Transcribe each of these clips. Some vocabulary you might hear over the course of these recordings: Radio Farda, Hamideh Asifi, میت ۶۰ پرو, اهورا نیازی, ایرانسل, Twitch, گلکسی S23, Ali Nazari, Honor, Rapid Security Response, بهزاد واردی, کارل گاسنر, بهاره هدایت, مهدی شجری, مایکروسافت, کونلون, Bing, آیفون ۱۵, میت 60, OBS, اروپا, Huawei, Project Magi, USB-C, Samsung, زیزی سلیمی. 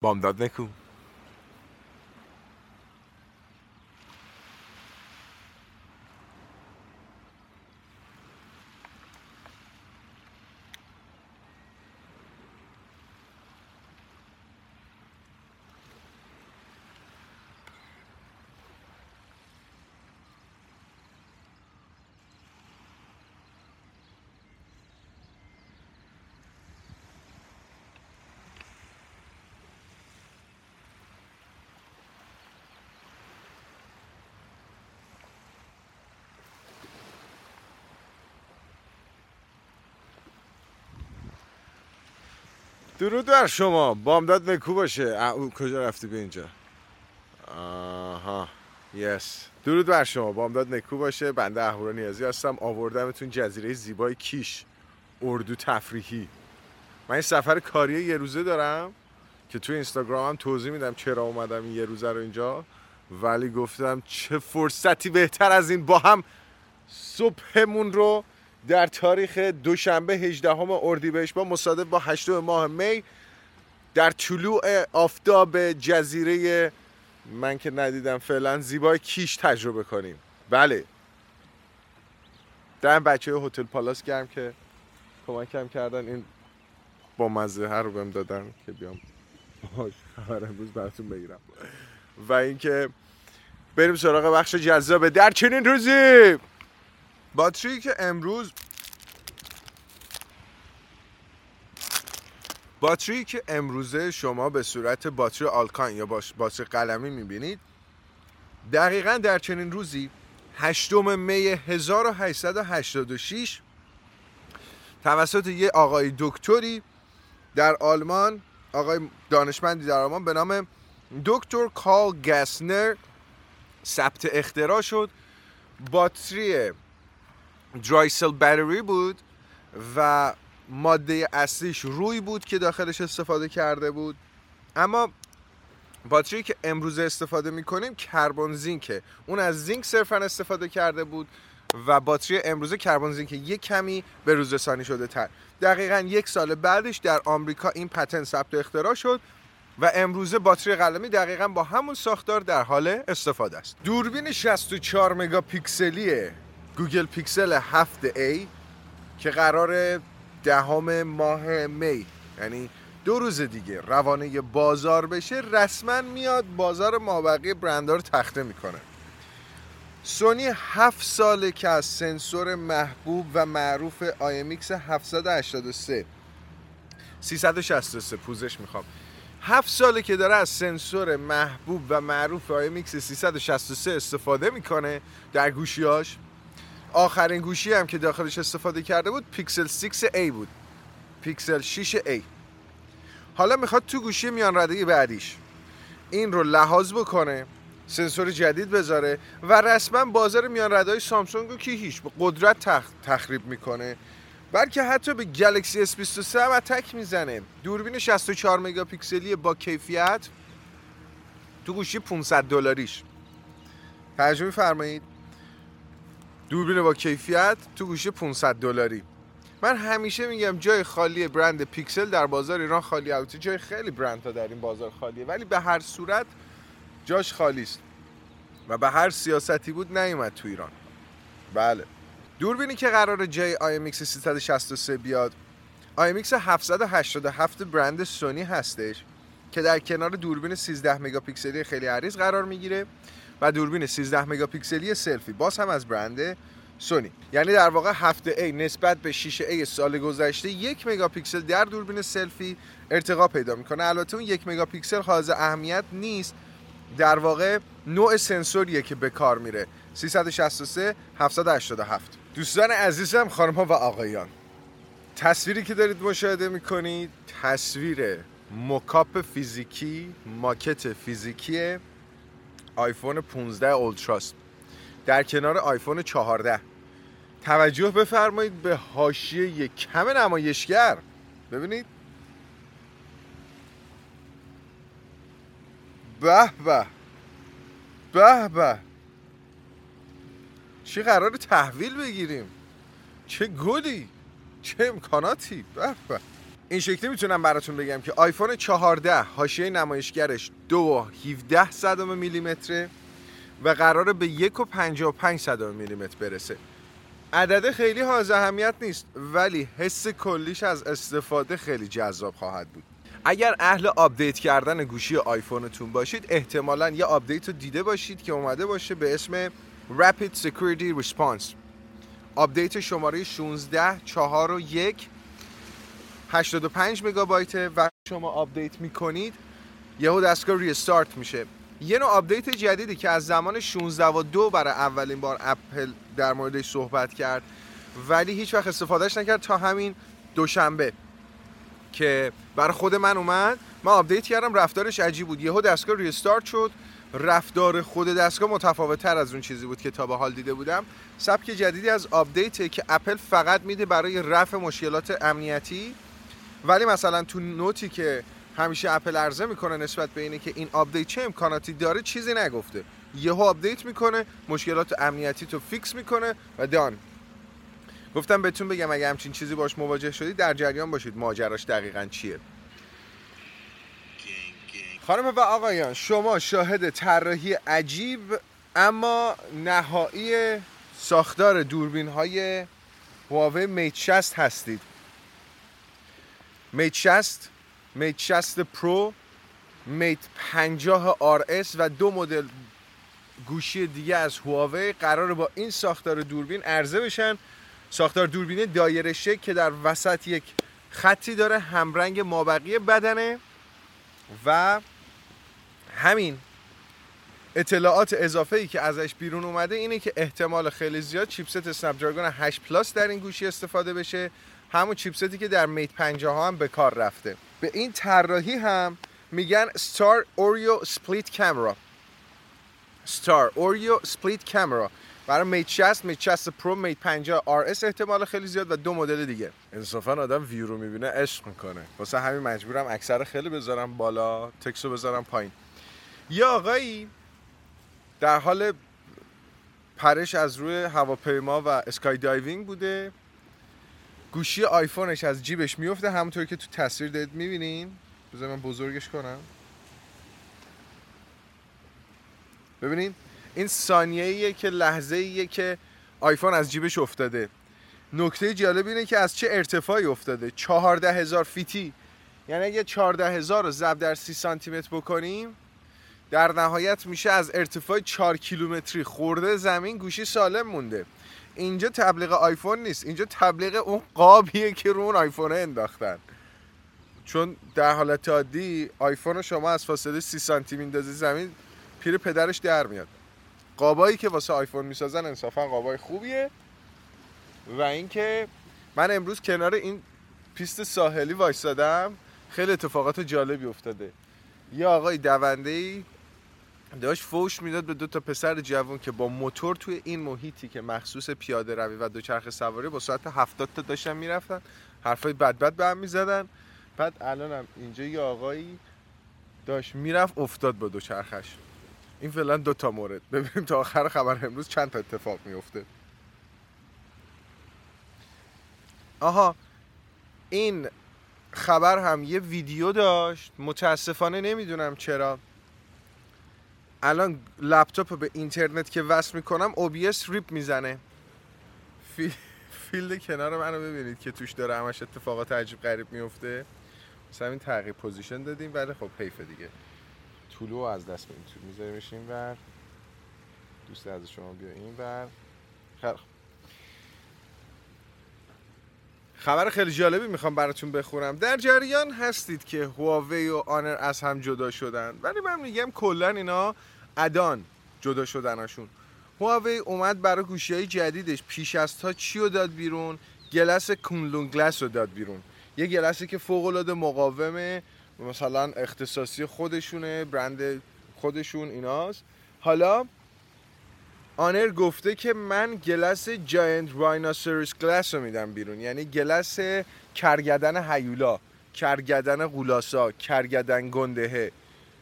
بامداد نکو. درود بر شما، بامداد نکو باشه. کجا رفتی به اینجا؟ آها، یس. درود بر شما، بامداد نکو باشه. بنده اهورا نیازی هستم، آوردمتون جزیره زیبای کیش، اردو تفریحی. من این سفر کاری یه روزه دارم که توی اینستاگرام هم توضیح میدم چرا اومدم این یه روزه رو اینجا، ولی گفتم چه فرصتی بهتر از این با هم صبحمون رو در تاریخ دوشنبه 18 اردیبهشت مصادف با 8 ماه می در طلوع آفتاب جزیره من که ندیدم فعلا زیبای کیش تجربه کنیم. بله، دم بچه هتل پالاس گرم که کمکم کردن این با مزه هر رو بهم دادن که بیام خبر امروز براتون بگیرم و اینکه بریم سراغ بخش جذاب در چنین روزی. باتری که امروز شما به صورت باتری آلکان یا باتری قلمی میبینید، دقیقاً در چنین روزی 8 می 1886 توسط یه آقای دکتری در آلمان، آقای دانشمندی در آلمان به نام دکتر کارل گاسنر ثبت اختراع شد. باتری درایسل باتری بود و ماده اصلیش روی بود که داخلش استفاده کرده بود. اما باتری که امروز استفاده میکنیم کربن زینکه، اون از زینک صرفا استفاده کرده بود و باتری امروز کربن زینک یک کمی به روز رسانی شده تر. دقیقاً یک سال بعدش در آمریکا این پتنت ثبت اختراع شد و امروز باتری قلمی دقیقاً با همون ساختار در حال استفاده است. دوربین 64 مگاپیکسلیه گوگل پیکسل 7A که قرار دهم ماه می، یعنی دو روز دیگه، روانه بازار بشه، رسما میاد بازار مابقی برندها رو تخته میکنه. سونی 7 ساله که از سنسور محبوب و معروف IMX 783 363 پوزش میخوام 7 ساله که داره از سنسور محبوب و معروف IMX 363 استفاده میکنه در گوشیاش. آخرین گوشی هم که داخلش استفاده کرده بود پیکسل 6A بود، پیکسل 6A. حالا میخواد تو گوشی میان رده‌ای بعدیش این رو لحاظ بکنه، سنسور جدید بذاره و رسما بازار میان رده‌های سامسونگ رو که هیچ به قدرت تخریب میکنه، بلکه حتی به گلکسی S23 هم اتک میزنه. دوربین 64 مگاپیکسلی با کیفیت تو گوشی $500. ترجمه فرمایید، دوربین با کیفیت تو گوشی $500. من همیشه میگم جای خالی برند پیکسل در بازار ایران خالی، البته جای خیلی برندها در این بازار خالیه، ولی به هر صورت جاش خالی است و به هر سیاستی بود نیومد تو ایران. بله، دوربینی که قراره جای IMX 363 بیاد IMX 787 برند سونی هستش که در کنار دوربین 13 مگاپیکسلی خیلی عریض قرار میگیره و دوربین 13 مگاپیکسلی سلفی، باز هم از برند سونی. یعنی در واقع 7A نسبت به 6A سال گذشته 1 مگاپیکسل در دوربین سلفی ارتقا پیدا میکنه. البته اون 1 مگاپیکسل حائز اهمیت نیست، در واقع نوع سنسوریه که به کار میره 363 787. دوستان عزیزم، خانم ها و آقایان، تصویری که دارید مشاهده میکنید تصویر مکاپ فیزیکی، ماکت فیزیکیه آیفون 15 اولتراست در کنار آیفون 14. توجه بفرمایید به حاشیه کم نمایشگر. ببینید، به به به به، چه قراره تحویل بگیریم، چه گلی، چه امکاناتی. به به. این شکلی میتونم براتون بگم که آیفون 14 حاشیه نمایشگرش 2.17 میلیمتره و قراره به 1.55 میلیمتر برسه. عدد خیلی حائز اهمیت نیست ولی حس کلیش از استفاده خیلی جذاب خواهد بود. اگر اهل آپدیت کردن گوشی آیفونتون باشید احتمالاً یه آپدیت رو دیده باشید که اومده باشه به اسم Rapid Security Response. آپدیت شماره 16401 85 مگابایت و شما آپدیت میکنید یهو دستگاه ریستارت میشه. یه نوع آپدیت جدیدی که از زمان 16.2 برای اولین بار اپل در موردش صحبت کرد ولی هیچ وقت استفادهش نکرد تا همین دوشنبه که برای خود من اومد، من آپدیت کردم، رفتارش عجیب بود. یهو دستگاه ریستارت شد، رفتار خود دستگاه متفاوت‌تر از اون چیزی بود که تا به حال دیده بودم. سبک جدیدی از آپدیت که اپل فقط میده برای رفع مشکلات امنیتی، ولی مثلا تو نوتی که همیشه اپل عرضه میکنه نسبت به اینه که این آپدیت چه امکاناتی داره چیزی نگفته. یهو آپدیت میکنه، مشکلات امنیتی تو فیکس میکنه و دان. گفتم بهتون بگم اگه همچین چیزی باش مواجه شدید در جریان باشید ماجراش دقیقاً چیه. خانم و آقایان، شما شاهد طراحی عجیب اما نهایی ساختار دوربین های هواوی میت 60 هستید. میت 60، میت 60 پرو، میت 50 RS و دو مدل گوشی دیگه از هواوی قراره با این ساختار دوربین عرضه بشن. ساختار دوربین دایره شکل که در وسط یک خطی داره همرنگ مابقی بدنه و همین اطلاعات اضافه‌ای که ازش بیرون اومده اینه که احتمال خیلی زیاد چیپست اسنپ‌دراگون 8 پلاس در این گوشی استفاده بشه، همون چیپستی که در میت 50 ها هم به کار رفته. به این طراحی هم میگن Star Oreo Split Camera. Star Oreo Split Camera برای میت 60، میت 60 پرو، میت 50 RS احتمال خیلی زیاد و دو مدل دیگه. انصافا آدم ویو رو میبینه عشق میکنه، واسه همین مجبورم اکثر خیلی بذارم بالا، تکسو بذارم پایین. یه آقایی در حال پرش از روی هواپیما و اسکای دایوینگ بوده، گوشی آیفونش از جیبش میفته، همونطوری که تو تصویر دارید میبینین. بذار من بزرگش کنم ببینین. این ثانیه‌ایه که لحظه‌ایه که آیفون از جیبش افتاده. نکته جالب اینه که از چه ارتفاعی افتاده، 14000 فیتی. یعنی اگه 14000 رو ضرب در 30 سانتی متر بکنیم در نهایت میشه از ارتفاع 4 کیلومتری خورده زمین گوشی سالم مونده. اینجا تبلیغ آیفون نیست، اینجا تبلیغ اون قابیه که رو اون آیفونه انداختن، چون در حالت عادی آیفون رو شما از فاصله 30 سانتی میندازی زمین پیر پدرش در میاد. قابایی که واسه آیفون میسازن انصافا قابای خوبیه. و اینکه من امروز کنار این پیست ساحلی وایسادم، خیلی اتفاقات جالبی افتاده. یه آقای دونده‌ای داشت فوش میداد به دو تا پسر جوان که با موتور توی این محیطی که مخصوص پیاده روی و دوچرخه سواری با ساعت 70 تا داشتن میرفتن، حرفای بد به هم میزدن. بعد الانم اینجا یه آقایی داشت میرفت افتاد با دوچرخش. این فعلا دو تا مورد. ببینیم تا آخر خبر امروز چند تا اتفاق میفته. آها، این خبر هم یه ویدیو داشت. متاسفانه نمیدونم چرا الان لپتاپ به اینترنت که وصل میکنم OBS ریپ میزنه. فیلد کنار منو ببینید که توش داره همش اتفاقات عجیب غریب میفته. مثلا این تغییر پوزیشن دادیم ولی خب حیفه دیگه، طولو از دست میذاریمش این ور، دوست از شما بیا این ور. خبر خیلی جالبی میخوام براتون بخونم. در جریان هستید که هواوی و آنر از هم جدا شدن، ولی من میگم کلا اینا ادان جدا شدنشون. هواوی اومد برای گوشی‌های جدیدش پیش از تا چی رو داد بیرون؟ گلس کونلون گلس رو داد بیرون. یه گلسی که فوق‌العاده مقاومه، مثلا اختصاصی خودشونه، برند خودشون ایناست. حالا آنر گفته که من گلس جاینت راینوسروس گلس رو میدم بیرون، یعنی گلس کرگدن هیولا، کرگدن غولاسا، کرگدن گندهه.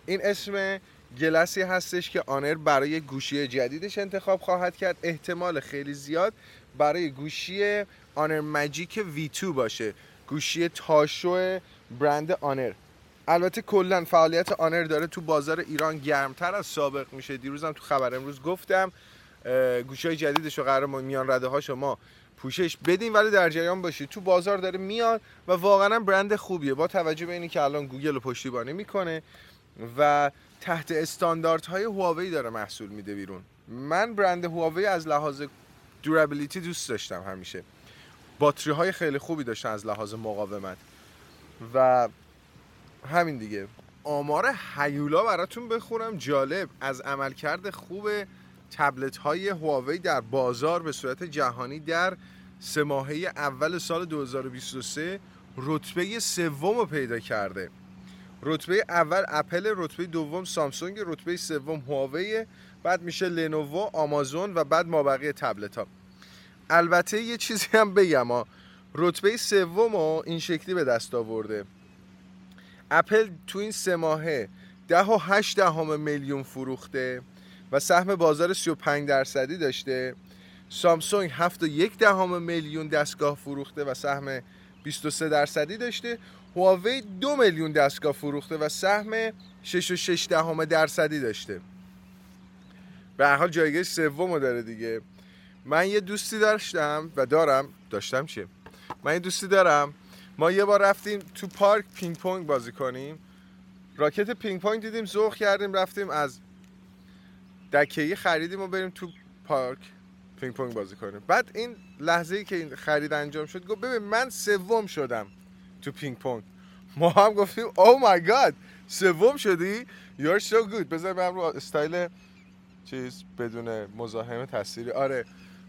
این اسم گلسی هستش که آنر برای گوشی جدیدش انتخاب خواهد کرد. احتمال خیلی زیاد برای گوشی آنر ماجیک V2 باشه. گوشی تاشو برند آنر. البته کلا فعالیت آنر داره تو بازار ایران گرمتر از سابق میشه. دیروزم تو خبر امروز گفتم گوشی‌های جدیدشو قرار میان رده‌هاشو ما پوشش بدیم، ولی در جریان باشید تو بازار داره میاد و واقعا برند خوبیه با توجه به اینی که الان گوگل رو پشتیبانی میکنه و تحت استانداردهای هواوی داره محصول میده بیرون. من برند هواوی از لحاظ دورابیلیتی دوست داشتم، همیشه باتری‌های خیلی خوبی داشتن از لحاظ مقاومت و همین دیگه. آمار هیولا براتون بخونم، جالب از عملکرد خوب تبلت‌های هواوی در بازار به صورت جهانی در سه ماهه اول سال 2023 رتبه سوم رو پیدا کرده. رتبه اول اپل، رتبه دوم سامسونگ، رتبه سوم هواوی، بعد میشه لنوو، آمازون و بعد مابقی تبلت‌ها. البته یه چیزی هم بگم، رتبه سوم رو این شکلی به دست آورده. اپل تو این سه ماهه 10.8 میلیون فروخته و سهم بازار 35% داشته. سامسونگ 7.1 میلیون دستگاه فروخته و سهم 23% داشته. هواوی 2 میلیون دستگاه فروخته و سهم 6.6% داشته. به هر حال جایگاه سومو داره دیگه. من یه دوستی داشتم و داشتم چیه؟ من یه دوستی دارم، ما یه بار رفتیم تو پارک پینگ پونگ بازی کنیم، راکت پینگ پونگ دیدیم، ذوق کردیم، رفتیم از دکه‌ای خریدیم و بریم تو پارک پینگ پونگ بازی کنیم. بعد این لحظه‌ای که این خرید انجام شد گفت ببین من سوم شدم تو پینگ پونگ. ما هم گفتیم او مای گاد سوم شدی، یور سو گود. بذار من رو استایل چیز بدون مزاحمه تاثیر. آره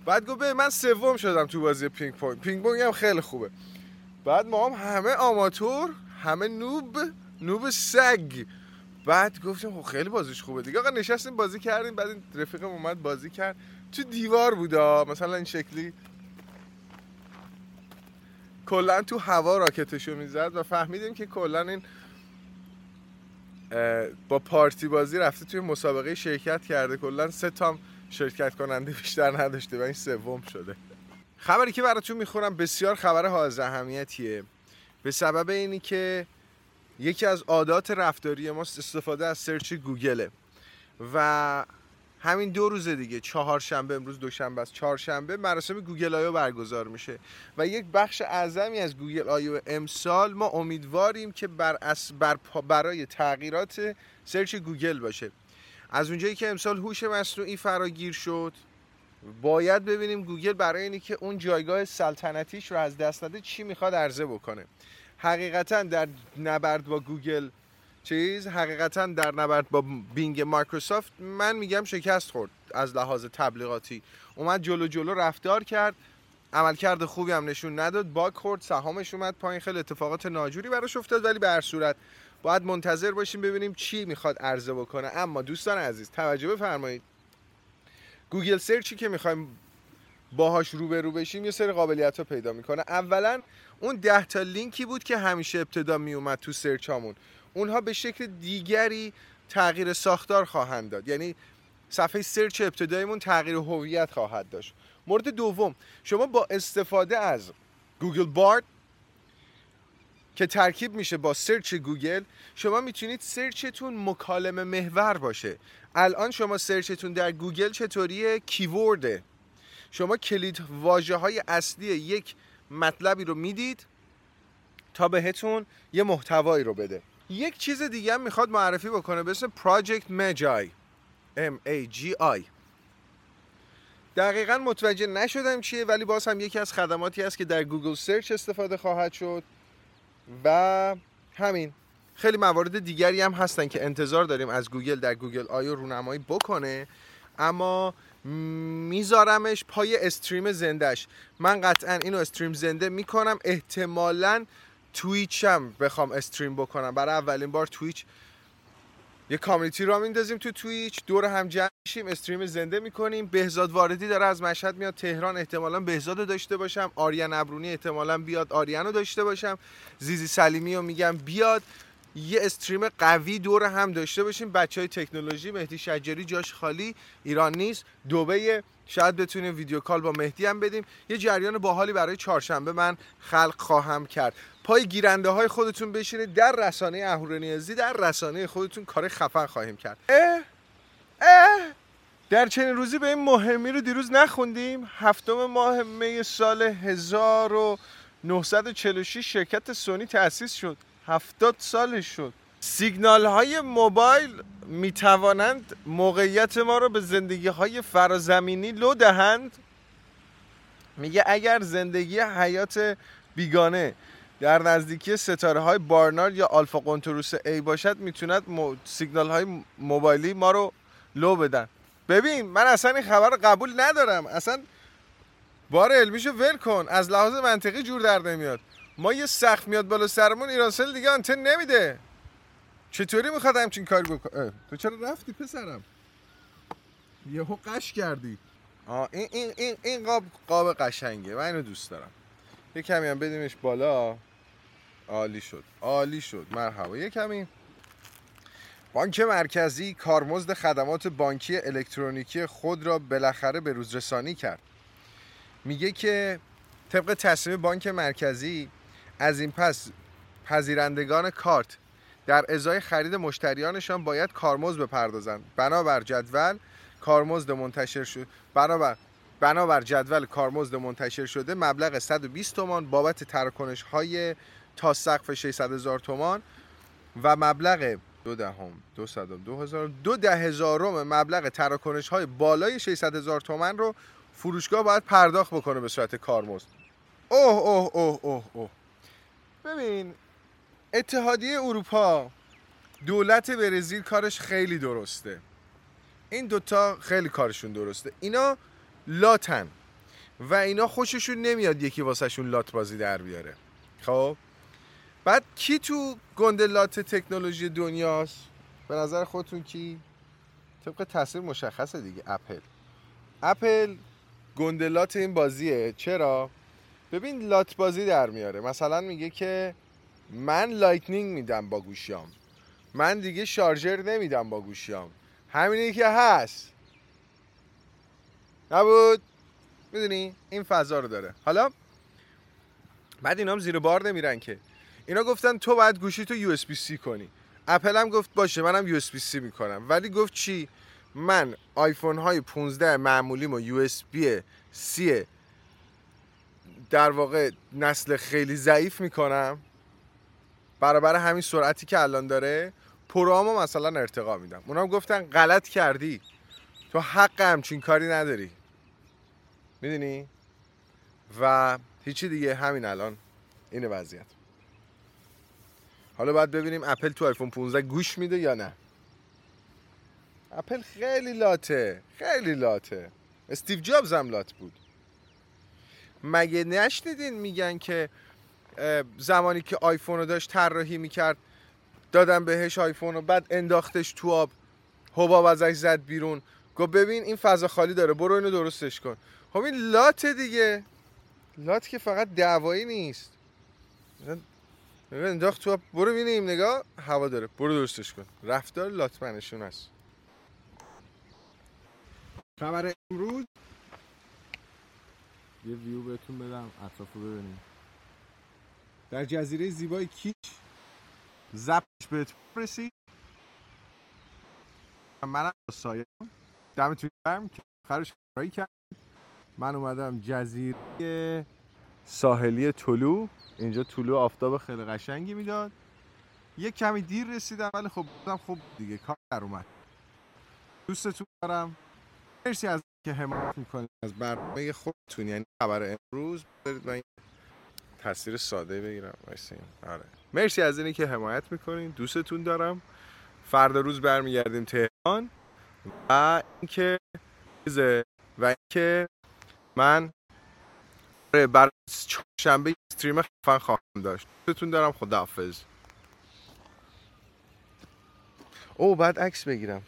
بعد گفت ببین من سوم شدم تو بازی پینگ پونگ، پینگ پونگ هم خیلی خوبه. بعد ما هم همه آماتور، همه نوب سگ. بعد گفتیم خیلی بازیش خوبه دیگه آقا، نشستیم بازی کردیم. بعد این رفیقم اومد بازی کرد، تو دیوار بودا مثلا این شکلی، کلا تو هوا راکتشو میزد و فهمیدیم که کلا این با پارتی بازی رفته توی مسابقه شرکت کرده، کلا 3 تا شرکت کننده بیشتر نداشته و این سوم شده. خبری که براتون میخورم بسیار خبر حائز اهمیتیه، به سبب اینی که یکی از عادات رفتاری ما استفاده از سرچ گوگله و همین 2 روز دیگه، چهارشنبه، امروز دوشنبه است، چهارشنبه مراسم گوگل آیو برگزار میشه و یک بخش اعظمی از گوگل آیو امسال ما امیدواریم که برای تغییرات سرچ گوگل باشه. از اونجایی که امسال هوش مصنوعی فراگیر شد، باید ببینیم گوگل برای اینی که اون جایگاه سلطنتیش رو از دست نده چی میخواد عرضه بکنه. حقیقتا در نبرد با بینگ مایکروسافت من میگم شکست خورد از لحاظ تبلیغاتی. اومد جلو رفتار کرد، عملکرد خوبی هم نشون نداد، باگ خورد، سهامش اومد پایین، خیلی اتفاقات ناجوری براش افتاد. ولی به هر صورت باید منتظر باشیم ببینیم چی میخواد عرضه بکنه. اما دوستان عزیز توجه بفرمایید، گوگل سرچی که میخوایم باهاش روبرو بشیم یه سری قابلیت‌ها پیدا میکنه. اولا اون 10 تا لینکی بود که همیشه ابتدا میومد تو سرچامون، اونها به شکل دیگری تغییر ساختار خواهند داد، یعنی صفحه سرچ ابتداییمون تغییر هویت خواهد داشت. مورد دوم، شما با استفاده از گوگل بارد که ترکیب میشه با سرچ گوگل، شما میتونید سرچتون مکالمه محور باشه. الان شما سرچتون در گوگل چطوریه؟ کیورده. شما کلید واژه‌های اصلی یک مطلبی رو میدید تا بهتون یه محتوایی رو بده. یک چیز دیگه هم میخواد معرفی بکنه به اسم Project Magi MAGI. دقیقاً متوجه نشدم چیه، ولی باز هم یکی از خدماتی هست که در گوگل سرچ استفاده خواهد شد و همین. خیلی موارد دیگری هم هستن که انتظار داریم از گوگل در گوگل آیو رونمایی بکنه، اما میذارمش پای استریم زندهش. من قطعا اینو استریم زنده میکنم، احتمالاً تویچ هم بخوام استریم بکنم. برای اولین بار تویچ یه کامیونیتی را میندازیم تو تویچ، دور هم جمع میشیم، استریم زنده میکنیم. بهزاد واردی داره از مشهد میاد تهران، احتمالاً بهزادو داشته باشم. آریان ابرونی احتمالاً بیاد، آریانو داشته باشم. زیزی سلیمی رو میگم بیاد. یه استریم قوی دور هم داشته باشیم. بچهای تکنولوژی، مهدی شجری جاش خالی، ایران نیست، دبی، شاید بتونیم ویدیو کال با مهدی هم بدیم. یه جریان باحالی برای چهارشنبه من خلق خواهم کرد. پای گیرنده های خودتون بشینید، در رسانه اهورنیازی، در رسانه خودتون کار خفن خواهیم کرد. در چنین روزی به این مهمی رو دیروز نخوندیم. هفتم ماه می سال 1946 شرکت سونی تأسیس شد. 70 سالش شد. سیگنال های موبایل می توانند موقعیت ما را به زندگی های فرازمینی لو دهند. میگه اگر زندگی حیات بیگانه در نزدیکی ستاره های بارنارد یا آلفا قنطروس ای باشد، میتوند سیگنال های موبایلی ما رو لو بدن. ببین من اصلا این خبر رو قبول ندارم، اصلا بار علمیشو ول کن، از لحاظ منطقی جور در نمیاد. ما یه سقف میاد بالا سرمون، ایرانسل دیگه آنتن نمیده. چطوری میخواد همچین کاری بکنه؟ تو چرا رفتی پسرم؟ یهو قش کردی. این قاب قشنگه، من اینو دوست دارم. یه کمی هم بدیمش بالا. عالی شد، عالی شد، مرحبا. یه کمی. بانک مرکزی کارمزد خدمات بانکی الکترونیکی خود را بالاخره به روز رسانی کرد. میگه که طبق تصمیم بانک مرکزی از این پس پذیرندگان کارت در ازای خرید مشتریانشان باید کارمزد بپردازند. بنابر جدول کارمزد منتشر شده مبلغ 120 تومان بابت تراکنش‌های تا سقف 600,000 تومان و مبلغ 2 دهم مبلغ تراکنش‌های بالای 600,000 تومان رو فروشگاه باید پرداخت بکنه به صورت کارمزد. اوه اوه اوه اوه اوه. ببین اتحادیه اروپا، دولت برزیل کارش خیلی درسته. این دوتا خیلی کارشون درسته. اینا لاتن و اینا خوششون نمیاد یکی واسه شون لات بازی در بیاره. خب بعد کی تو گندلات تکنولوژی دنیاست؟ به نظر خودتون کی؟ طبق تصویر مشخصه دیگه، اپل گندلات این بازیه. چرا؟ ببین لات بازی در میاره. مثلا میگه که من لایتنینگ میدم با گوشیام، من دیگه شارژر نمیدم با گوشیام، همینی که هست نبود، میدونی این فضا رو داره. حالا بعد اینا هم زیر بار نمیرن که، اینا گفتن تو باید گوشی تو USB-C کنی. اپل هم گفت باشه منم USB-C میکنم، ولی گفت چی؟ من آیفون های 15 معمولیم و USB-C در واقع نسل خیلی ضعیف میکنم برابر همین سرعتی که الان داره، پروامو مثلا ارتقا میدم. اونام گفتن غلط کردی، تو حق همچین کاری نداری، میدونی؟ و هیچی دیگه، همین الان اینه وضعیت. حالا باید ببینیم اپل تو آیفون 15 گوش میده یا نه. اپل خیلی لاته، خیلی لاته. استیو جابز هم لات بود. مگه نشنیدین میگن که زمانی که آیفون رو داشت طراحی میکرد، دادن بهش آیفون رو، بعد انداختش تو آب، حباب ازش زد بیرون، گفت ببین این فضا خالی داره، برو اینو درستش کن. خب این لاته دیگه. لات که فقط دعوایی نیست، انداخت تو آب، برو بینیم نگاه هوا داره، برو درستش کن. رفتار لاتمنشون هست. خبر امروز یه ویو بهتون بدم، اطراف رو ببینیم. در جزیره زیبای کیچ زبش بهت برسید. منم با سایه دمتون گرم که آخرش کارایی کرد. من اومدم جزیره ساحلی طلوع. اینجا طلوع آفتاب خیلی قشنگی میداد. یه کمی دیر رسیدم ولی خب دیگه کار در اومد. دوستتون دارم، مرسی از که حمایت میکنید از برنامه خودتون. یعنی خبر امروز برید من تصویر ساده بگیرم. آره. مرسی از اینی که حمایت میکنین، دوستتون دارم. فردا روز برمیگردیم تهران و اینکه من برای چهارشنبه استریم خفن خواهم داشت. دوستتون دارم، خداحافظ. بعد عکس بگیرم.